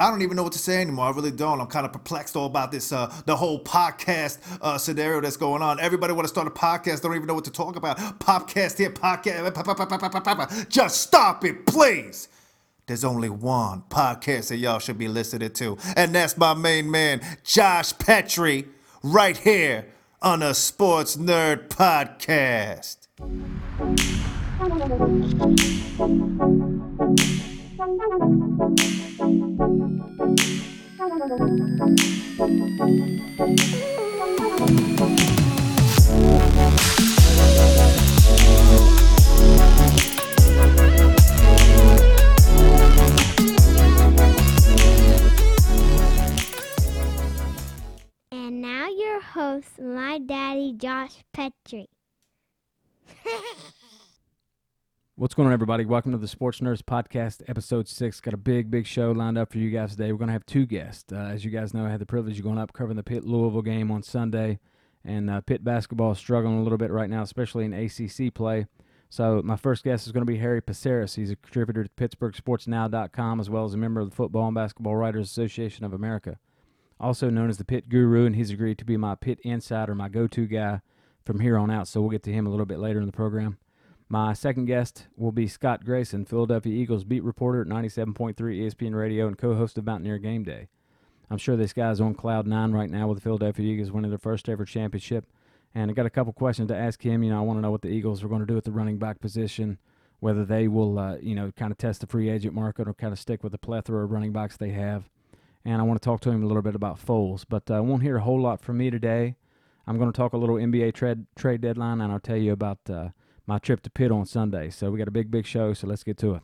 I don't even know what to say anymore. I really don't. I'm kind of perplexed all about this, the whole podcast scenario that's going on. Everybody want to start a podcast. Don't even know what to talk about. Podcast here, podcast. Just stop it, please. There's only one podcast that y'all should be listening to, and that's my main man, Josh Petrie, right here on the Sports Nerd Podcast. And now your host, my daddy, Josh Petrie. What's going on, everybody? Welcome to the Sports Nerds Podcast, Episode 6. Got a big show lined up for you guys today. We're going to have two guests. As you guys know, I had the privilege of going up covering the Pitt-Louisville game on Sunday, and Pitt basketball is struggling a little bit right now, especially in ACC play. So my first guest is going to be Harry Pesaris. He's a contributor to PittsburghSportsNow.com, as well as a member of the Football and Basketball Writers Association of America, also known as the Pitt Guru, and he's agreed to be my Pitt insider, my go-to guy from here on out, so we'll get to him a little bit later in the program. My second guest will be Scott Grayson, Philadelphia Eagles beat reporter at 97.3 ESPN Radio and co-host of Mountaineer Game Day. I'm sure this guy's on cloud nine right now with the Philadelphia Eagles winning their first ever championship. And I got a couple questions to ask him. You know, I want to know what the Eagles are going to do at the running back position, whether they will, kind of test the free agent market or kind of stick with the plethora of running backs they have. And I want to talk to him a little bit about Foles. But I won't hear a whole lot from me today. I'm going to talk a little NBA trade deadline, and I'll tell you about my trip to Pitt on Sunday. So we got a big show, so let's get to it.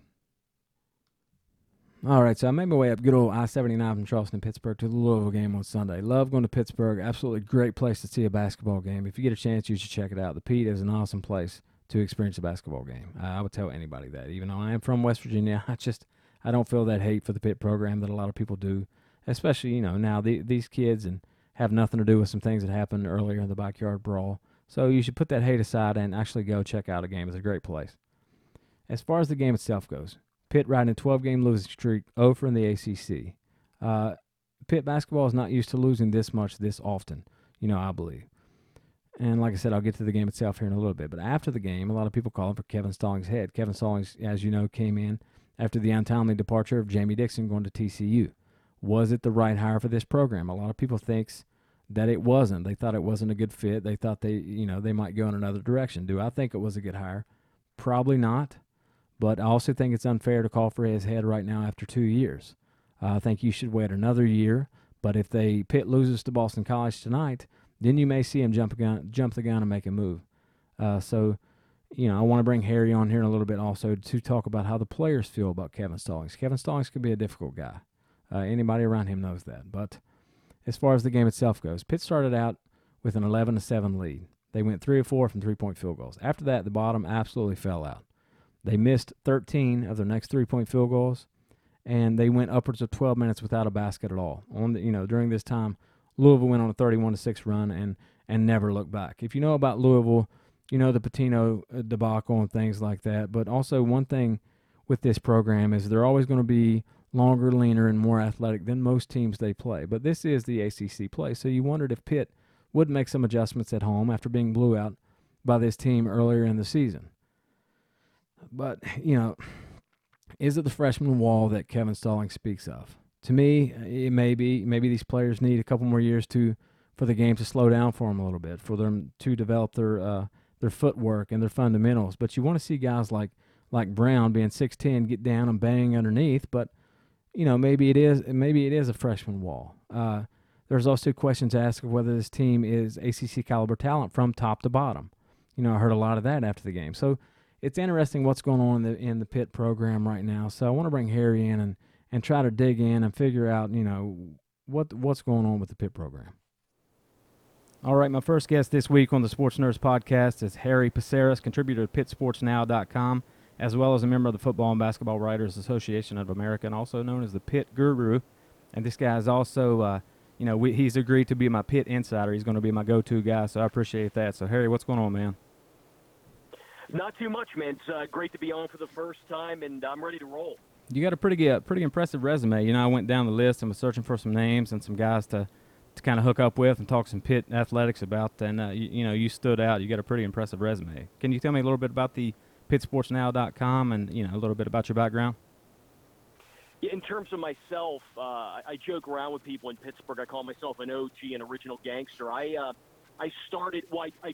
All right, so I made my way up good old I-79 from Charleston, Pittsburgh, to the Louisville game on Sunday. Love going to Pittsburgh. Absolutely great place to see a basketball game. If you get a chance, you should check it out. The Pete is an awesome place to experience a basketball game. I would tell anybody that. Even though I am from West Virginia, I don't feel that hate for the Pitt program that a lot of people do, especially, now these kids and have nothing to do with some things that happened earlier in the backyard brawl. So you should put that hate aside and actually go check out a game. It's a great place. As far as the game itself goes, Pitt riding a 12-game losing streak, 0 from the ACC. Pitt basketball is not used to losing this much this often, I believe. And like I said, I'll get to the game itself here in a little bit. But after the game, a lot of people calling for Kevin Stallings' head. Kevin Stallings, as you know, came in after the untimely departure of Jamie Dixon going to TCU. Was it the right hire for this program? A lot of people thinks that it wasn't. They thought it wasn't a good fit. They thought they might go in another direction. Do I think it was a good hire? Probably not. But I also think it's unfair to call for his head right now after 2 years. I think you should wait another year. But if Pitt loses to Boston College tonight, then you may see him jump the gun and make a move. I want to bring Harry on here in a little bit also to talk about how the players feel about Kevin Stallings. Kevin Stallings could be a difficult guy. Anybody around him knows that. But as far as the game itself goes, Pitt started out with an 11-7 lead. They went 3 of 4 from three-point field goals. After that, the bottom absolutely fell out. They missed 13 of their next three-point field goals, and they went upwards of 12 minutes without a basket at all. During this time, Louisville went on a 31-6 run and never looked back. If you know about Louisville, you know the Pitino debacle and things like that. But also one thing with this program is they're always going to be longer, leaner, and more athletic than most teams they play. But this is the ACC play, so you wondered if Pitt would make some adjustments at home after being blew out by this team earlier in the season. But, is it the freshman wall that Kevin Stallings speaks of? To me, it may be. Maybe these players need a couple more years for the game to slow down for them a little bit, for them to develop their footwork and their fundamentals. But you want to see guys like Brown being 6'10", get down and bang underneath, but maybe it is a freshman wall. There's also questions asked of whether this team is ACC caliber talent from top to bottom. I heard a lot of that after the game. So it's interesting what's going on in the Pitt program right now. So I want to bring Harry in and try to dig in and figure out, what's going on with the Pitt program. All right, my first guest this week on the Sports Nerds Podcast is Harry Pesaris, contributor to PittSportsNow.com, as well as a member of the Football and Basketball Writers Association of America, and also known as the Pitt Guru. And this guy is also, he's agreed to be my Pitt insider. He's going to be my go-to guy, so I appreciate that. So, Harry, what's going on, man? Not too much, man. It's great to be on for the first time, and I'm ready to roll. you got a pretty impressive resume. You know, I went down the list and was searching for some names and some guys to kind of hook up with and talk some Pitt athletics about. And, you stood out. You got a pretty impressive resume. Can you tell me a little bit about the PittsportsNow.com and, a little bit about your background? In terms of myself, I joke around with people in Pittsburgh. I call myself an OG, an original gangster. I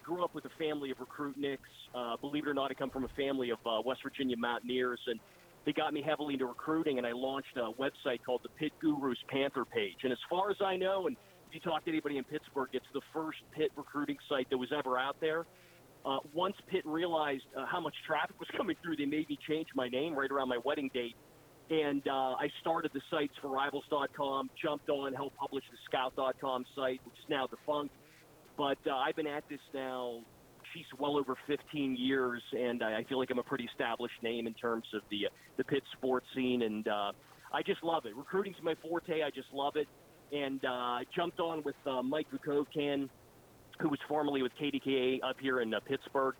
grew up with a family of recruit Knicks. Believe it or not, I come from a family of West Virginia Mountaineers, and they got me heavily into recruiting, and I launched a website called the Pitt Gurus Panther page. And as far as I know, and if you talk to anybody in Pittsburgh, it's the first Pitt recruiting site that was ever out there. Once Pitt realized how much traffic was coming through, they made me change my name right around my wedding date. And I started the sites for Rivals.com, jumped on, helped publish the Scout.com site, which is now defunct. But I've been at this now, geez, well over 15 years, and I feel like I'm a pretty established name in terms of the Pitt sports scene. And I just love it. Recruiting's my forte. I just love it. And I jumped on with Mike Vukovcan, who was formerly with KDKA up here in Pittsburgh.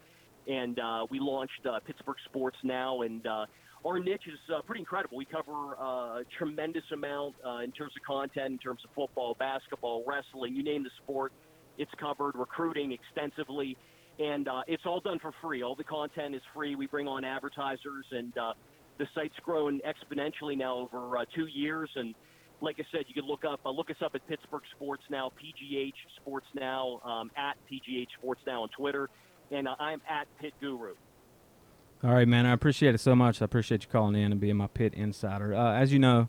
And we launched Pittsburgh Sports Now, and our niche is pretty incredible. We cover a tremendous amount in terms of content, in terms of football, basketball, wrestling, you name the sport. It's covered, recruiting extensively, and it's all done for free. All the content is free. We bring on advertisers, and the site's grown exponentially now over 2 years. And like I said, you can look us up at Pittsburgh Sports Now, PGH Sports Now, at PGH Sports Now on Twitter, and I'm at Pitt Guru. All right, man, I appreciate it so much. I appreciate you calling in and being my Pitt insider. As you know,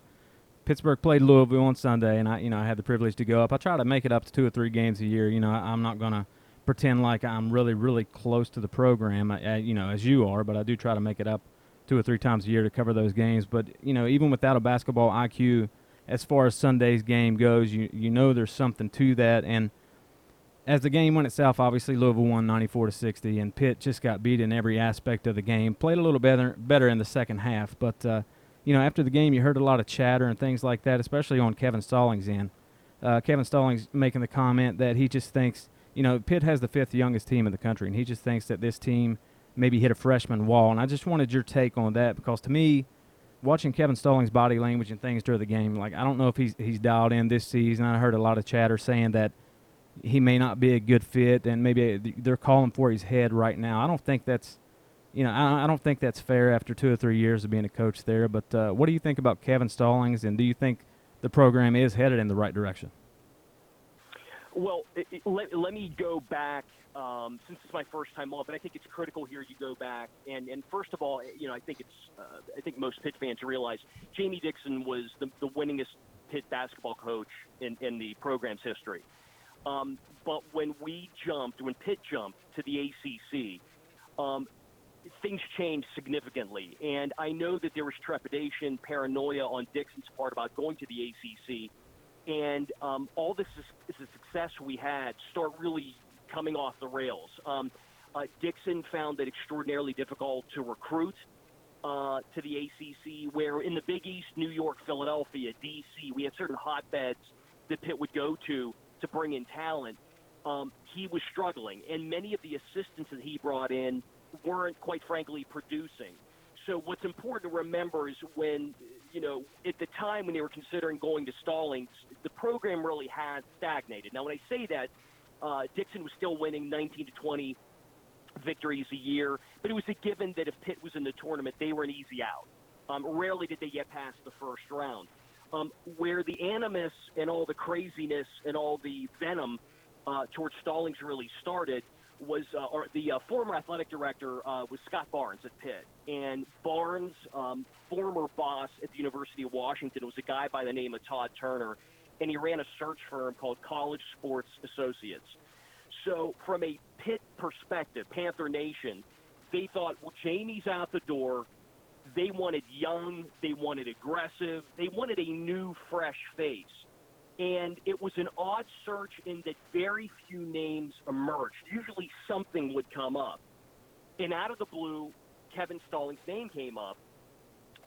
Pittsburgh played Louisville on Sunday, and I had the privilege to go up. I try to make it up to 2 or 3 games a year. I'm not going to pretend like I'm really, really close to the program, as you are, but I do try to make it up 2 or 3 times a year to cover those games. But, even without a basketball IQ, as far as Sunday's game goes, you know there's something to that. And as the game went itself, obviously Louisville won 94-60, and Pitt just got beat in every aspect of the game. Played a little better in the second half, but after the game you heard a lot of chatter and things like that, especially on Kevin Stallings' end. Kevin Stallings making the comment that he just thinks, Pitt has the 5th youngest team in the country, and he just thinks that this team maybe hit a freshman wall. And I just wanted your take on that, because to me, watching Kevin Stallings' body language and things during the game, like, I don't know if he's dialed in this season. I heard a lot of chatter saying that he may not be a good fit, and maybe they're calling for his head right now. I don't think that's, I don't think that's fair after 2 or 3 years of being a coach there. But what do you think about Kevin Stallings, and do you think the program is headed in the right direction? Well, let me go back since it's my first time off, and I think it's critical here you go back. And first of all, I think most Pitt fans realize Jamie Dixon was the winningest Pitt basketball coach in the program's history. But when Pitt jumped to the ACC, things changed significantly. And I know that there was trepidation, paranoia on Dixon's part about going to the ACC. And all this is the success we had start really coming off the rails. Dixon found it extraordinarily difficult to recruit to the ACC, where in the Big East, New York, Philadelphia, D.C., we had certain hotbeds that Pitt would go to bring in talent. He was struggling, and many of the assistants that he brought in weren't, quite frankly, producing. So what's important to remember is when, at the time when they were considering going to Stallings, the program really had stagnated. Now, when I say that, Dixon was still winning 19 to 20 victories a year, but it was a given that if Pitt was in the tournament, they were an easy out. Rarely did they get past the first round. Where the animus and all the craziness and all the venom towards Stallings really started was the former athletic director was Scott Barnes at Pitt. And Barnes, former boss at the University of Washington, was a guy by the name of Todd Turner, and he ran a search firm called College Sports Associates. So from a Pitt perspective, Panther Nation, they thought, well, Jamie's out the door. They wanted young, they wanted aggressive, they wanted a new, fresh face. And it was an odd search in that very few names emerged. Usually something would come up. And out of the blue, Kevin Stallings' name came up.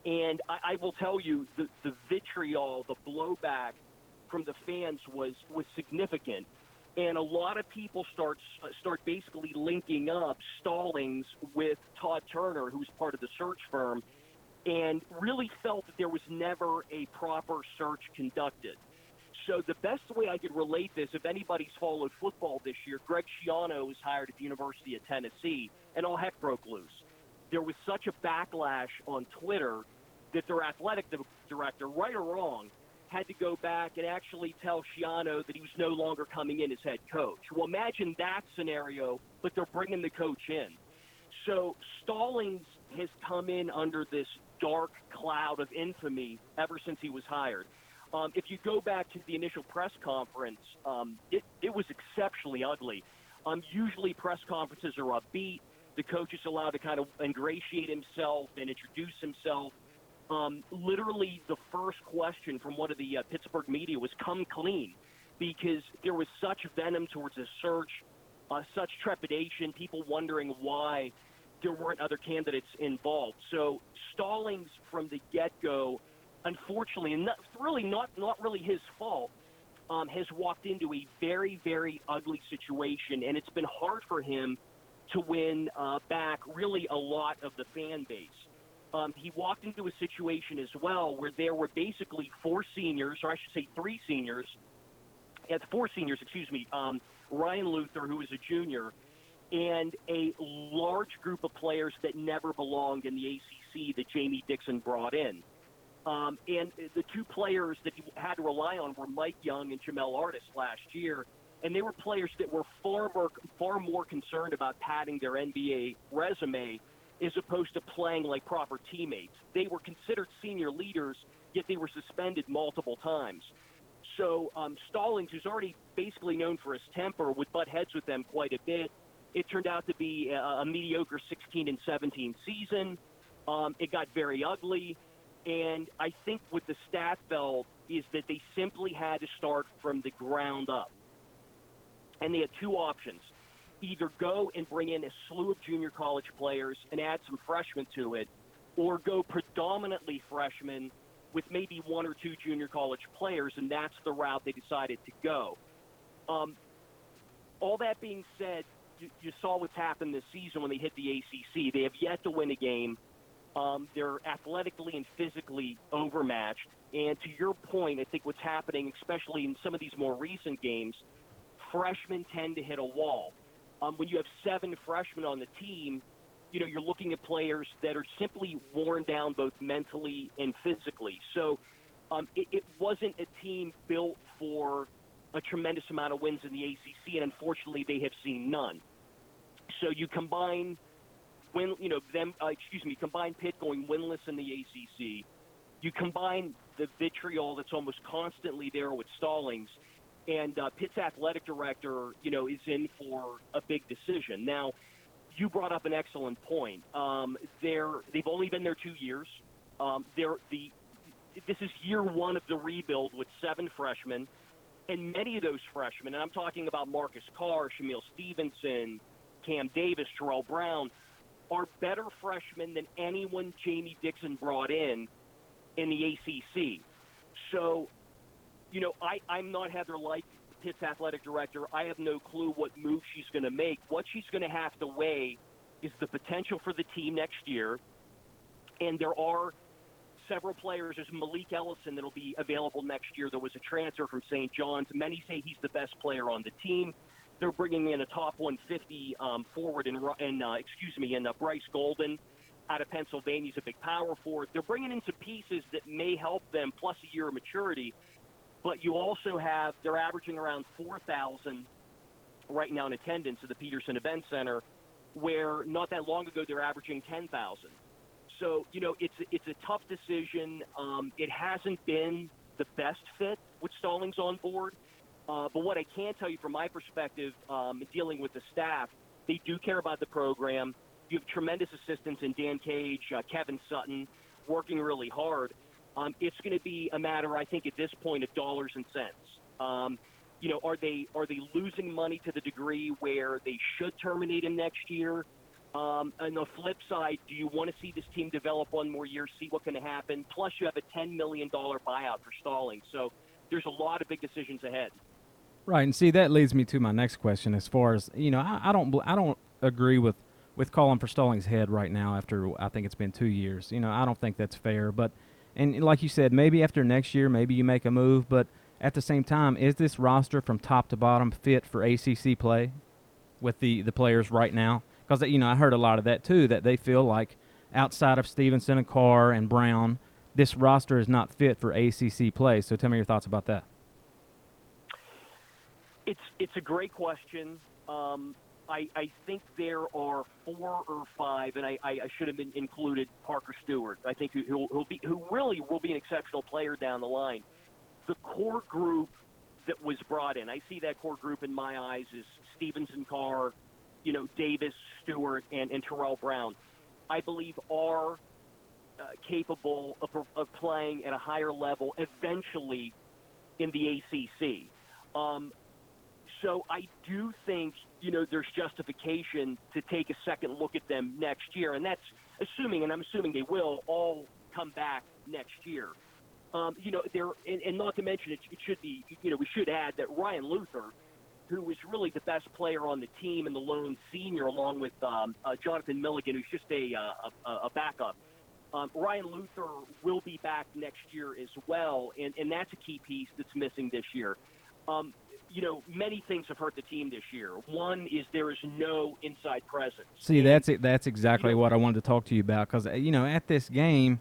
And I will tell you, the vitriol, the blowback from the fans was significant. And a lot of people start basically linking up Stallings with Todd Turner, who was part of the search firm, and really felt that there was never a proper search conducted. So the best way I could relate this, if anybody's followed football this year, Greg Schiano was hired at the University of Tennessee, and all heck broke loose. There was such a backlash on Twitter that their athletic director, right or wrong, had to go back and actually tell Schiano that he was no longer coming in as head coach. Well, imagine that scenario, but they're bringing the coach in. So Stallings has come in under this dark cloud of infamy ever since he was hired. If you go back to the initial press conference, it was exceptionally ugly. Usually press conferences are upbeat. The coach is allowed to kind of ingratiate himself and introduce himself. Literally the first question from one of the Pittsburgh media was come clean, because there was such venom towards the search, such trepidation, people wondering why there weren't other candidates involved. So Stallings from the get-go, unfortunately, and not really his fault, has walked into a very, very ugly situation, and it's been hard for him to win back really a lot of the fan base. He walked into a situation as well where there were basically four seniors, Ryan Luther, who was a junior, and a large group of players that never belonged in the ACC that Jamie Dixon brought in. And the two players that he had to rely on were Mike Young and Jamel Artis last year, and they were players that were far more concerned about padding their NBA resume as opposed to playing like proper teammates. They were considered senior leaders, yet they were suspended multiple times. So Stallings, who's already basically known for his temper, would butt heads with them quite a bit. It turned out to be a mediocre 16-17 season. It got very ugly. And I think what the staff felt is that they simply had to start from the ground up. And they had two options. Either go and bring in a slew of junior college players and add some freshmen to it, or go predominantly freshmen with maybe one or two junior college players, and that's the route they decided to go. All that being said, you saw what's happened this season when they hit the ACC. They have yet to win a game. They're athletically and physically overmatched. And to your point, I think what's happening, especially in some of these more recent games, freshmen tend to hit a wall. When you have seven freshmen on the team, you're looking at players that are simply worn down both mentally and physically. So it wasn't a team built for a tremendous amount of wins in the ACC, and unfortunately they have seen none. So you combine combine Pitt going winless in the ACC. You combine the vitriol that's almost constantly there with Stallings, and Pitt's athletic director, is in for a big decision. Now, you brought up an excellent point. They've only been there 2 years. This is year one of the rebuild with seven freshmen, and many of those freshmen, and I'm talking about Marcus Carr, Shamil Stevenson, Cam Davis, Terrell Brown, are better freshmen than anyone Jamie Dixon brought in the ACC. So, I'm not Heather Light, Pitt's athletic director. I have no clue what move she's going to make. What she's going to have to weigh is the potential for the team next year, and there are several players. There's Malik Ellison that will be available next year. There was a transfer from St. John's. Many say he's the best player on the team. They're bringing in a top 150 forward in Bryce Golden out of Pennsylvania. He's a big power forward. They're bringing in some pieces that may help them, plus a year of maturity. But you also have, they're averaging around 4,000 right now in attendance at the Peterson Event Center, where not that long ago they're averaging 10,000. So, it's a tough decision. It hasn't been the best fit with Stallings on board. But what I can tell you from my perspective, dealing with the staff, they do care about the program. You have tremendous assistance in Dan Cage, Kevin Sutton, working really hard. It's going to be a matter, I think, at this point, of dollars and cents. Are they losing money to the degree where they should terminate him next year? On the flip side, do you want to see this team develop one more year, see what can happen? Plus, you have a $10 million buyout for Stallings. So there's a lot of big decisions ahead. Right, and see, that leads me to my next question. As far as I don't agree with with calling for Stallings' head right now after I think it's been 2 years. You know, I don't think that's fair. But, and like you said, maybe after next year, maybe you make a move. But at the same time, is this roster from top to bottom fit for ACC play with the players right now? Because, you know, I heard a lot of that too, that they feel like outside of Stevenson and Carr and Brown, this roster is not fit for ACC play. So tell me your thoughts about that. It's a great question. I think there are 4 or 5, and I should have been included Parker Stewart. I think who really will be an exceptional player down the line. The core group that was brought in, I see that core group in my eyes is Stevenson, Carr, you know, Davis, Stewart, and Terrell Brown. I believe are capable of playing at a higher level eventually in the ACC. So I do think, you know, there's justification to take a second look at them next year, and that's assuming, and I'm assuming they will all come back next year. You know, and not to mention it should be, you know, we should add that Ryan Luther, who was really the best player on the team and the lone senior, along with Jonathan Milligan, who's just a backup. Ryan Luther will be back next year as well, and that's a key piece that's missing this year. You know, many things have hurt the team this year. One is there is no inside presence. See, that's it. That's exactly what I wanted to talk to you about because, you know, at this game,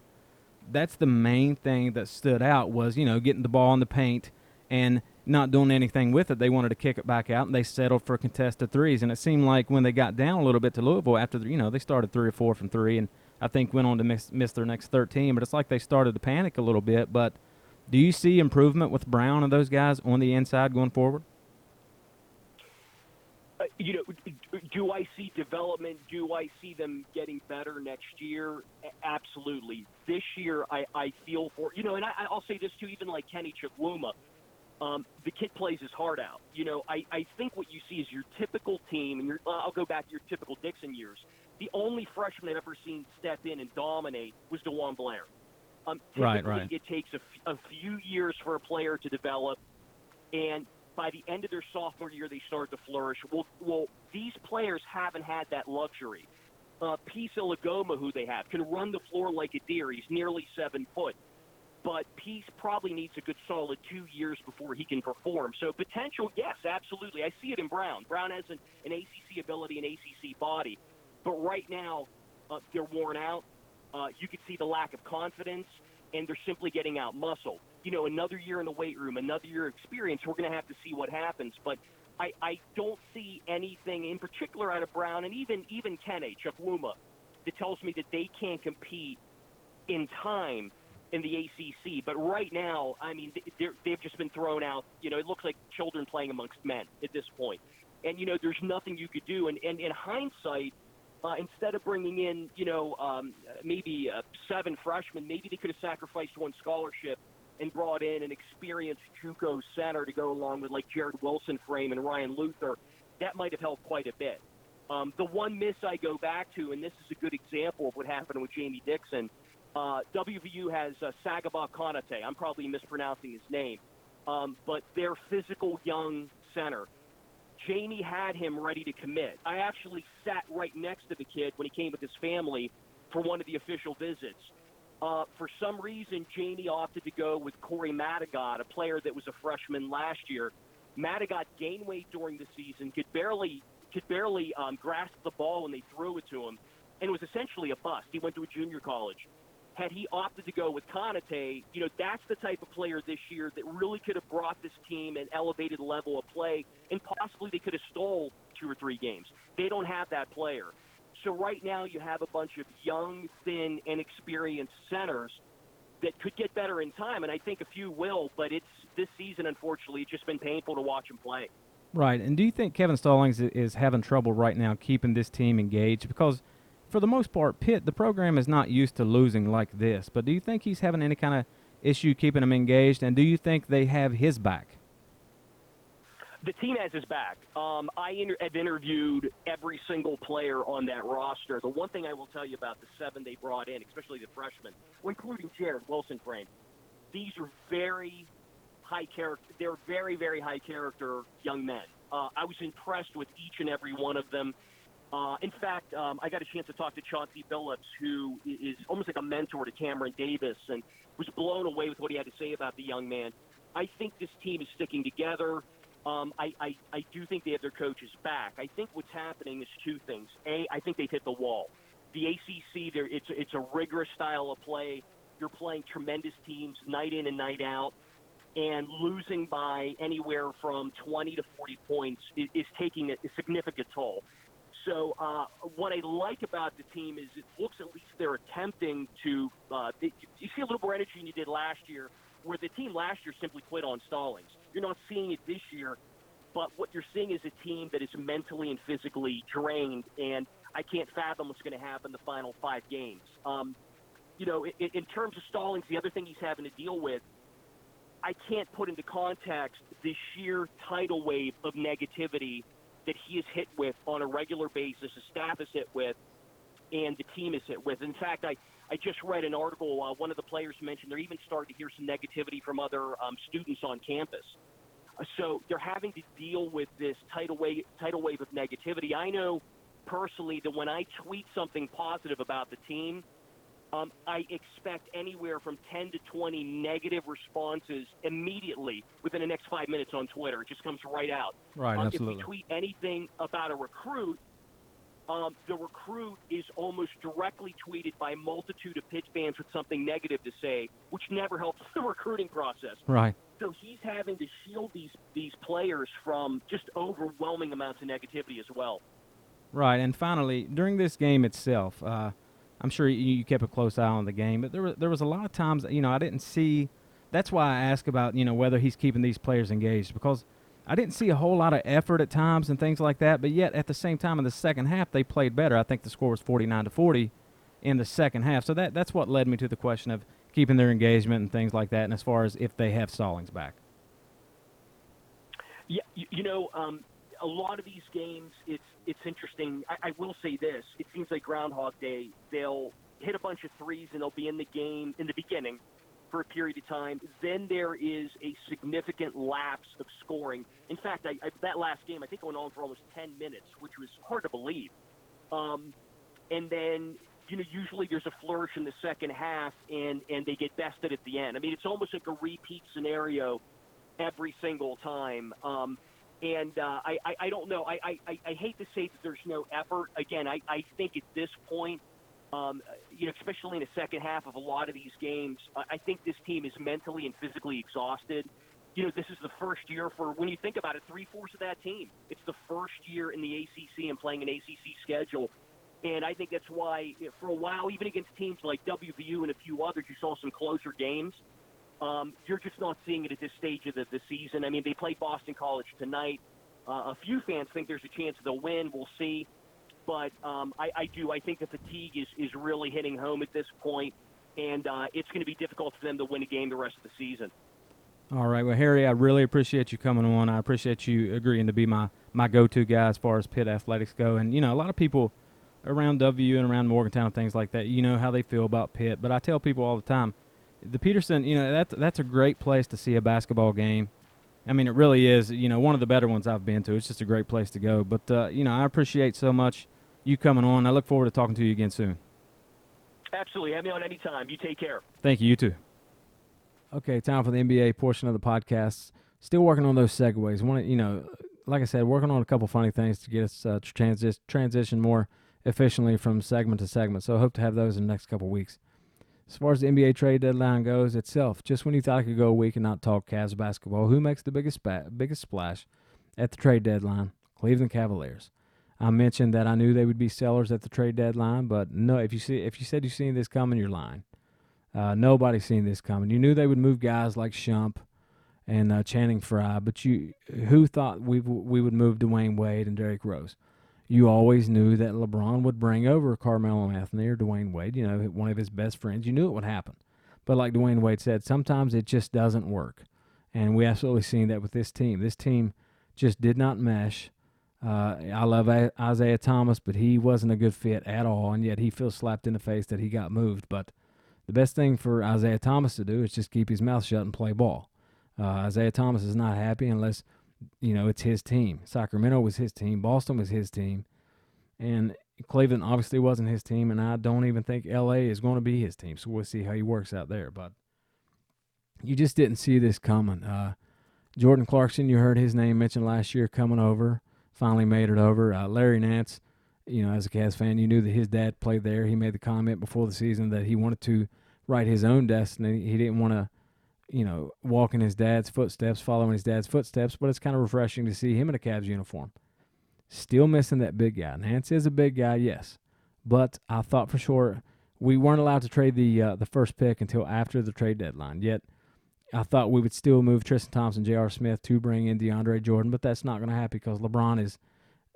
that's the main thing that stood out was, you know, getting the ball in the paint and not doing anything with it. They wanted to kick it back out, and they settled for contested threes. And it seemed like when they got down a little bit to Louisville after, you know, they started 3 or 4 from three and I think went on to miss their next 13. But it's like they started to panic a little bit, but – do you see improvement with Brown and those guys on the inside going forward? You know, do I see development? Do I see them getting better next year? Absolutely. This year, I feel for, you know, and I'll say this too, even like Kenny Chukwuma, the kid plays his heart out. You know, I think what you see is your typical team, and I'll go back to your typical Dixon years. The only freshman I've ever seen step in and dominate was DeJuan Blair. Right. It takes a few years for a player to develop, and by the end of their sophomore year, they start to flourish. Well, these players haven't had that luxury. Peace Ilegoma, who they have, can run the floor like a deer. He's nearly 7 foot, but Peace probably needs a good solid 2 years before he can perform. So potential, yes, absolutely. I see it in Brown. Brown has an ACC ability, an ACC body, but right now they're worn out. You could see the lack of confidence, and they're simply getting out-muscled. You know, another year in the weight room, another year of experience, we're going to have to see what happens. But I don't see anything in particular out of Brown and even Kenny Chukwuma that tells me that they can't compete in time in the ACC. But right now, I mean, they've just been thrown out. You know, it looks like children playing amongst men at this point. And, you know, there's nothing you could do. And in hindsight, instead of bringing in, you know, maybe 7 freshmen, maybe they could have sacrificed one scholarship and brought in an experienced JUCO center to go along with, like, Jared Wilson Frame and Ryan Luther. That might have helped quite a bit. The one miss I go back to, and this is a good example of what happened with Jamie Dixon, WVU has Sagaba Konate. I'm probably mispronouncing his name. But their physical young center. Jamie had him ready to commit. I actually sat right next to the kid when he came with his family for one of the official visits. For some reason, Jamie opted to go with Corey Matagot, a player that was a freshman last year. Matagot gained weight during the season, could barely grasp the ball when they threw it to him, and was essentially a bust. He went to a junior college. Had he opted to go with Konate, you know, that's the type of player this year that really could have brought this team an elevated level of play, and possibly they could have stole 2 or 3 games. They don't have that player. So right now you have a bunch of young, thin, inexperienced centers that could get better in time, and I think a few will, but it's this season, unfortunately, it's just been painful to watch them play. Right, and do you think Kevin Stallings is having trouble right now keeping this team engaged? Because – for the most part, Pitt, the program is not used to losing like this. But do you think he's having any kind of issue keeping them engaged, and do you think they have his back? The team has his back. I have interviewed every single player on that roster. The one thing I will tell you about the 7 they brought in, especially the freshmen, including Jared Wilson Frame, these are very high character. They're very, very high character young men. I was impressed with each and every one of them. In fact, I got a chance to talk to Chauncey Billups, who is almost like a mentor to Cameron Davis, and was blown away with what he had to say about the young man. I think this team is sticking together. I do think they have their coaches back. I think what's happening is two things. A, I think they've hit the wall. The ACC, it's a rigorous style of play. You're playing tremendous teams night in and night out, and losing by anywhere from 20 to 40 points is taking a significant toll. So what I like about the team is it looks at least they're attempting to you see a little more energy than you did last year, where the team last year simply quit on Stallings. You're not seeing it this year, but what you're seeing is a team that is mentally and physically drained, and I can't fathom what's going to happen the final five games. You know, in terms of Stallings, the other thing he's having to deal with, I can't put into context the sheer tidal wave of negativity that he is hit with on a regular basis, the staff is hit with, and the team is hit with. In fact, I just read an article. One of the players mentioned they're even starting to hear some negativity from other students on campus. So they're having to deal with this tidal wave of negativity. I know personally that when I tweet something positive about the team, I expect anywhere from 10 to 20 negative responses immediately within the next 5 minutes on Twitter. It just comes right out. Right, absolutely. If you tweet anything about a recruit, the recruit is almost directly tweeted by a multitude of Pitt fans with something negative to say, which never helps the recruiting process. Right. So he's having to shield these players from just overwhelming amounts of negativity as well. Right, and finally, during this game itself, I'm sure you kept a close eye on the game, but there was a lot of times, you know, I didn't see. That's why I ask about, you know, whether he's keeping these players engaged, because I didn't see a whole lot of effort at times and things like that. But yet, at the same time, in the second half, they played better. I think the score was 49-40 in the second half. So that's what led me to the question of keeping their engagement and things like that, and as far as if they have Stallings back. Yeah, you know, a lot of these games, it's interesting. I will say this. It seems like Groundhog Day. They'll hit a bunch of threes, and they'll be in the game in the beginning for a period of time. Then there is a significant lapse of scoring. In fact, that last game, I think it went on for almost 10 minutes, which was hard to believe. And then, you know, usually there's a flourish in the second half, and they get bested at the end. I mean, it's almost like a repeat scenario every single time. And I don't know. I hate to say that there's no effort. Again, I think at this point, you know, especially in the second half of a lot of these games, I think this team is mentally and physically exhausted. You know, this is the first year for, when you think about it, three-fourths of that team. It's the first year in the ACC and playing an ACC schedule. And I think that's why, for a while, even against teams like WVU and a few others, you saw some closer games. You're just not seeing it at this stage of the season. I mean, they play Boston College tonight. A few fans think there's a chance they'll win. We'll see. But I do. I think the fatigue is really hitting home at this point, and it's going to be difficult for them to win a game the rest of the season. All right. Well, Harry, I really appreciate you coming on. I appreciate you agreeing to be my go-to guy as far as Pitt athletics go. And, you know, a lot of people around W and around Morgantown and things like that, you know how they feel about Pitt. But I tell people all the time, the Peterson, you know, that's a great place to see a basketball game. I mean, it really is, you know, one of the better ones I've been to. It's just a great place to go. But, you know, I appreciate so much you coming on. I look forward to talking to you again soon. Absolutely. Have me on anytime. You take care. Thank you. You too. Okay, time for the NBA portion of the podcast. Still working on those segues. You know, like I said, working on a couple funny things to get us transition more efficiently from segment to segment. So I hope to have those in the next couple weeks. As far as the NBA trade deadline goes itself, just when you thought I could go a week and not talk Cavs basketball, who makes the biggest splash at the trade deadline? Cleveland Cavaliers. I mentioned that I knew they would be sellers at the trade deadline, but no, if you said you've seen this coming, you're lying. Nobody's seen this coming. You knew they would move guys like Shump and Channing Frye, but who thought we would move Dwyane Wade and Derrick Rose? You always knew that LeBron would bring over Carmelo Anthony or Dwyane Wade, you know, one of his best friends. You knew it would happen. But like Dwyane Wade said, sometimes it just doesn't work. And we absolutely seen that with this team. This team just did not mesh. I love Isaiah Thomas, but he wasn't a good fit at all, and yet he feels slapped in the face that he got moved. But the best thing for Isaiah Thomas to do is just keep his mouth shut and play ball. Isaiah Thomas is not happy unless – you know, it's his team. Sacramento was his team. Boston was his team. And Cleveland obviously wasn't his team, and I don't even think L.A. is going to be his team. So we'll see how he works out there. But you just didn't see this coming. Jordan Clarkson, you heard his name mentioned last year coming over, finally made it over. Larry Nance, you know, as a Cavs fan, you knew that his dad played there. He made the comment before the season that he wanted to write his own destiny. He didn't want to, you know, walk in his dad's footsteps, following his dad's footsteps, but it's kind of refreshing to see him in a Cavs uniform. Still missing that big guy. Nance is a big guy, yes, but I thought for sure we weren't allowed to trade the first pick until after the trade deadline, yet I thought we would still move Tristan Thompson, J.R. Smith to bring in DeAndre Jordan, but that's not going to happen because LeBron is,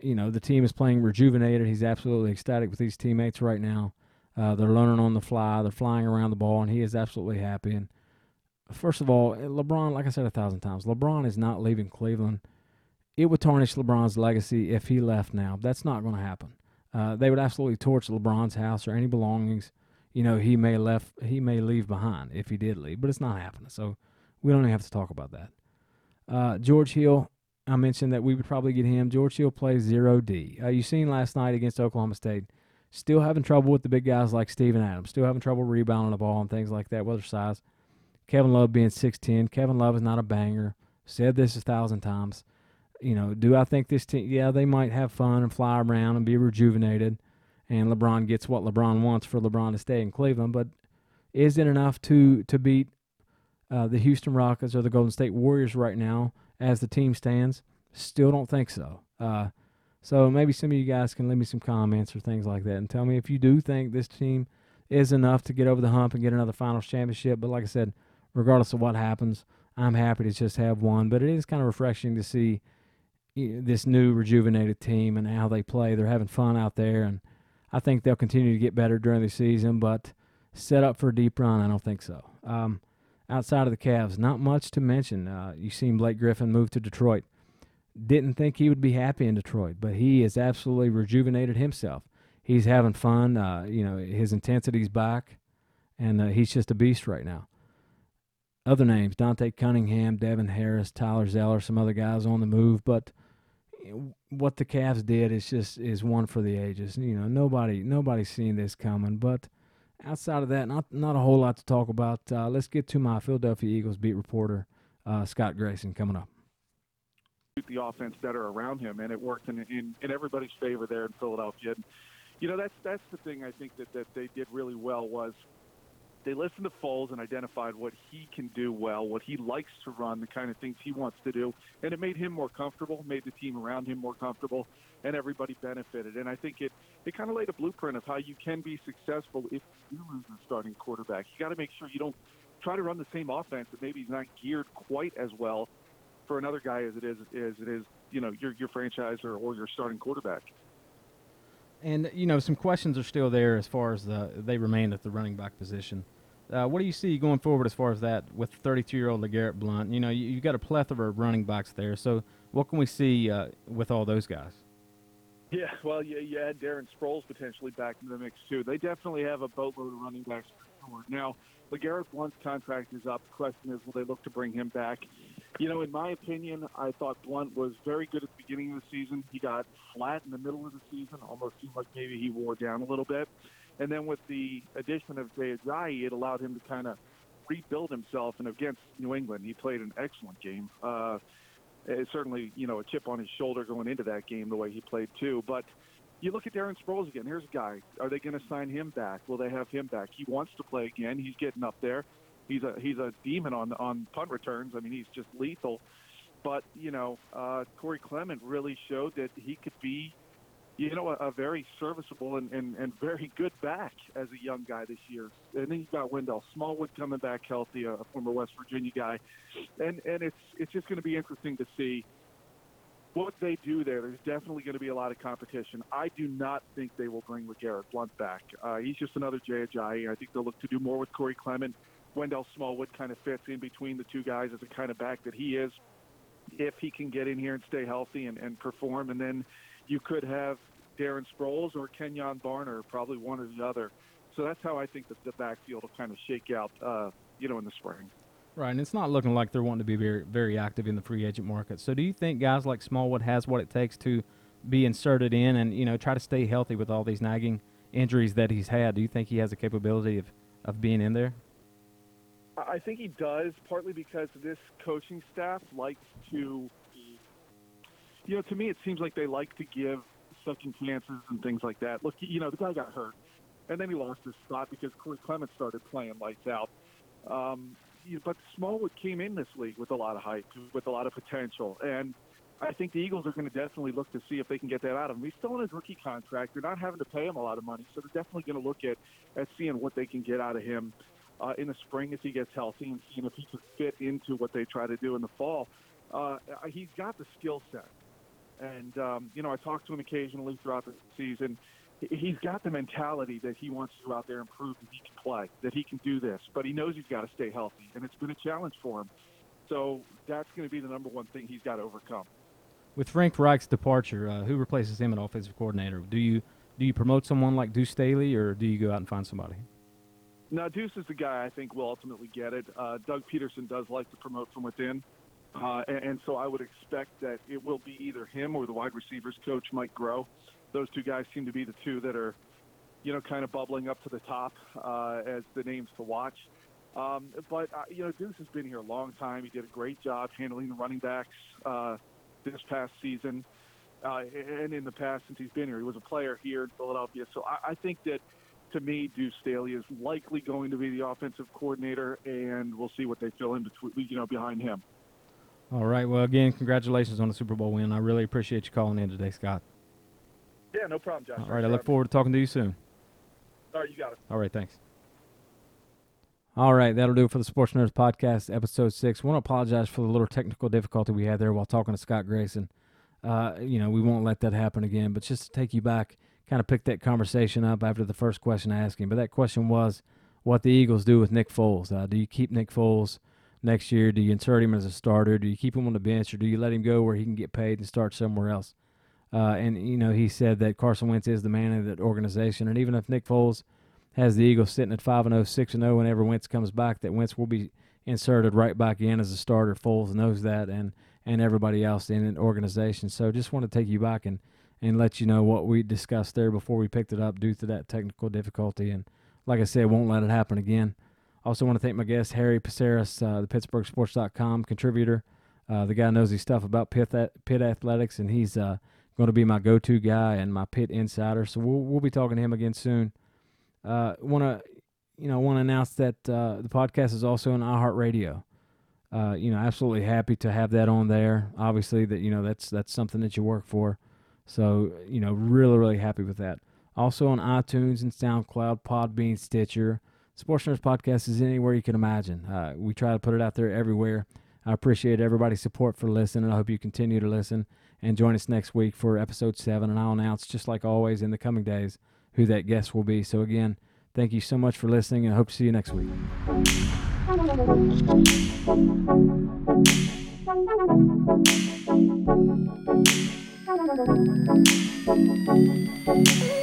you know, the team is playing rejuvenated. He's absolutely ecstatic with these teammates right now. They're learning on the fly. They're flying around the ball, and he is absolutely happy. And first of all, LeBron, like I said 1,000 times, LeBron is not leaving Cleveland. It would tarnish LeBron's legacy if he left now. That's not going to happen. They would absolutely torch LeBron's house or any belongings, you know, he may leave behind if he did leave, but it's not happening. So we don't even have to talk about that. George Hill, I mentioned that we would probably get him. George Hill plays 0D. You seen last night against Oklahoma State, still having trouble with the big guys like Steven Adams, still having trouble rebounding the ball and things like that, with their size. Kevin Love being 6'10". Kevin Love is not a banger. Said this 1,000 times. You know, do I think this team, yeah, they might have fun and fly around and be rejuvenated, and LeBron gets what LeBron wants for LeBron to stay in Cleveland, but is it enough to beat the Houston Rockets or the Golden State Warriors right now as the team stands? Still don't think so. So maybe some of you guys can leave me some comments or things like that and tell me if you do think this team is enough to get over the hump and get another finals championship. But like I said, regardless of what happens, I'm happy to just have one. But it is kind of refreshing to see this new rejuvenated team and how they play. They're having fun out there, and I think they'll continue to get better during the season, but set up for a deep run, I don't think so. Outside of the Cavs, not much to mention. You've seen Blake Griffin move to Detroit. Didn't think he would be happy in Detroit, but he has absolutely rejuvenated himself. He's having fun. You know, his intensity's back, and he's just a beast right now. Other names, Dante Cunningham, Devin Harris, Tyler Zeller, some other guys on the move, but what the Cavs did is one for the ages. You know, nobody's seen this coming. But outside of that, not a whole lot to talk about. Let's get to my Philadelphia Eagles beat reporter, Scott Grayson, coming up. The offense better around him, and it worked in everybody's favor there in Philadelphia. And, you know, that's the thing I think that they did really well was they listened to Foles and identified what he can do well, what he likes to run, the kind of things he wants to do, and it made him more comfortable, made the team around him more comfortable, and everybody benefited. And I think it kind of laid a blueprint of how you can be successful if you lose the starting quarterback. You got to make sure you don't try to run the same offense that maybe is not geared quite as well for another guy as it is you know, your franchise or your starting quarterback. And, you know, some questions are still there as far as they remain at the running back position. What do you see going forward as far as that with 32-year-old LeGarrette Blount? You know, you've got a plethora of running backs there. So what can we see with all those guys? Yeah, well, you add Darren Sproles potentially back into the mix, too. They definitely have a boatload of running backs forward. Now, LeGarrette Blount's contract is up. The question is, will they look to bring him back? You know, in my opinion, I thought Blount was very good at the beginning of the season. He got flat in the middle of the season, almost seemed like maybe he wore down a little bit. And then with the addition of Jay Ajayi, it allowed him to kind of rebuild himself. And against New England, he played an excellent game. Certainly, you know, a chip on his shoulder going into that game the way he played, too. But you look at Darren Sproles again. Here's a guy. Are they going to sign him back? Will they have him back? He wants to play again. He's getting up there. He's a demon on punt returns. I mean, he's just lethal. But, you know, Corey Clement really showed that he could be, you know, a very serviceable and very good back as a young guy this year. And then you've got Wendell Smallwood coming back healthy, a former West Virginia guy. And it's just going to be interesting to see what they do there. There's definitely going to be a lot of competition. I do not think they will bring LeGarrette Blount back. He's just another Jay Ajayi. I think they'll look to do more with Corey Clement. Wendell Smallwood kind of fits in between the two guys as the kind of back that he is. If he can get in here and stay healthy and perform, and then you could have Darren Sproles or Kenyon Barner, probably one or the other. So that's how I think that the backfield will kind of shake out, you know, in the spring. Right, and it's not looking like they're wanting to be very, very active in the free agent market. So do you think guys like Smallwood has what it takes to be inserted in and, you know, try to stay healthy with all these nagging injuries that he's had? Do you think he has the capability of being in there? I think he does, partly because this coaching staff likes to, you know, to me it seems like they like to give second chances and things like that. Look, you know, the guy got hurt, and then he lost his spot because Corey Clement started playing lights out. But Smallwood came in this league with a lot of hype, with a lot of potential, and I think the Eagles are going to definitely look to see if they can get that out of him. He's still on his rookie contract. They're not having to pay him a lot of money, so they're definitely going to look at seeing what they can get out of him in the spring if he gets healthy and seeing if he can fit into what they try to do in the fall. He's got the skill set. And, you know, I talk to him occasionally throughout the season. He's got the mentality that he wants to go out there and prove that he can play, that he can do this. But he knows he's got to stay healthy, and it's been a challenge for him. So that's going to be the number one thing he's got to overcome. With Frank Reich's departure, who replaces him at offensive coordinator? Do you promote someone like Deuce Staley, or do you go out and find somebody? No, Deuce is the guy I think will ultimately get it. Doug Peterson does like to promote from within, and so I would expect that it will be either him or the wide receivers coach, Mike Groh. Those two guys seem to be the two that are, you know, kind of bubbling up to the top as the names to watch. You know, Deuce has been here a long time. He did a great job handling the running backs this past season and in the past since he's been here. He was a player here in Philadelphia. So I think that, to me, Deuce Staley is likely going to be the offensive coordinator, and we'll see what they fill in behind him. All right. Well, again, congratulations on the Super Bowl win. I really appreciate you calling in today, Scott. Yeah, no problem, Josh. All right. I look forward to talking to you soon. All right. You got it. All right. Thanks. All right, that'll do it for the Sports Nerds Podcast, Episode 6. I want to apologize for the little technical difficulty we had there while talking to Scott Grayson. You know, we won't let that happen again, but just to take you back, kind of pick that conversation up after the first question I asked him. But that question was what the Eagles do with Nick Foles. Do you keep Nick Foles next year? Do you insert him as a starter? Do you keep him on the bench, or do you let him go where he can get paid and start somewhere else? And, you know, he said that Carson Wentz is the man of that organization, and even if Nick Foles has the Eagles sitting at 5-0, 6-0 whenever Wentz comes back, that Wentz will be inserted right back in as a starter. Foles knows that, and everybody else in an organization. So just want to take you back and let you know what we discussed there before we picked it up due to that technical difficulty. And like I said, won't let it happen again. Also want to thank my guest, Harry Pesaris, the PittsburghSports.com contributor. The guy knows his stuff about Pitt athletics, and he's going to be my go-to guy and my Pitt insider. So we'll be talking to him again soon. Want to announce that the podcast is also on iHeartRadio. Absolutely happy to have that on there. Obviously, that that's something that you work for. So really, really happy with that. Also on iTunes and SoundCloud, Podbean, Stitcher. Sports Nerds Podcast is anywhere you can imagine. We try to put it out there everywhere. I appreciate everybody's support for listening. I hope you continue to listen and join us next week for Episode 7. And I'll announce, just like always, in the coming days, who that guest will be. So again, thank you so much for listening, and I hope to see you next week.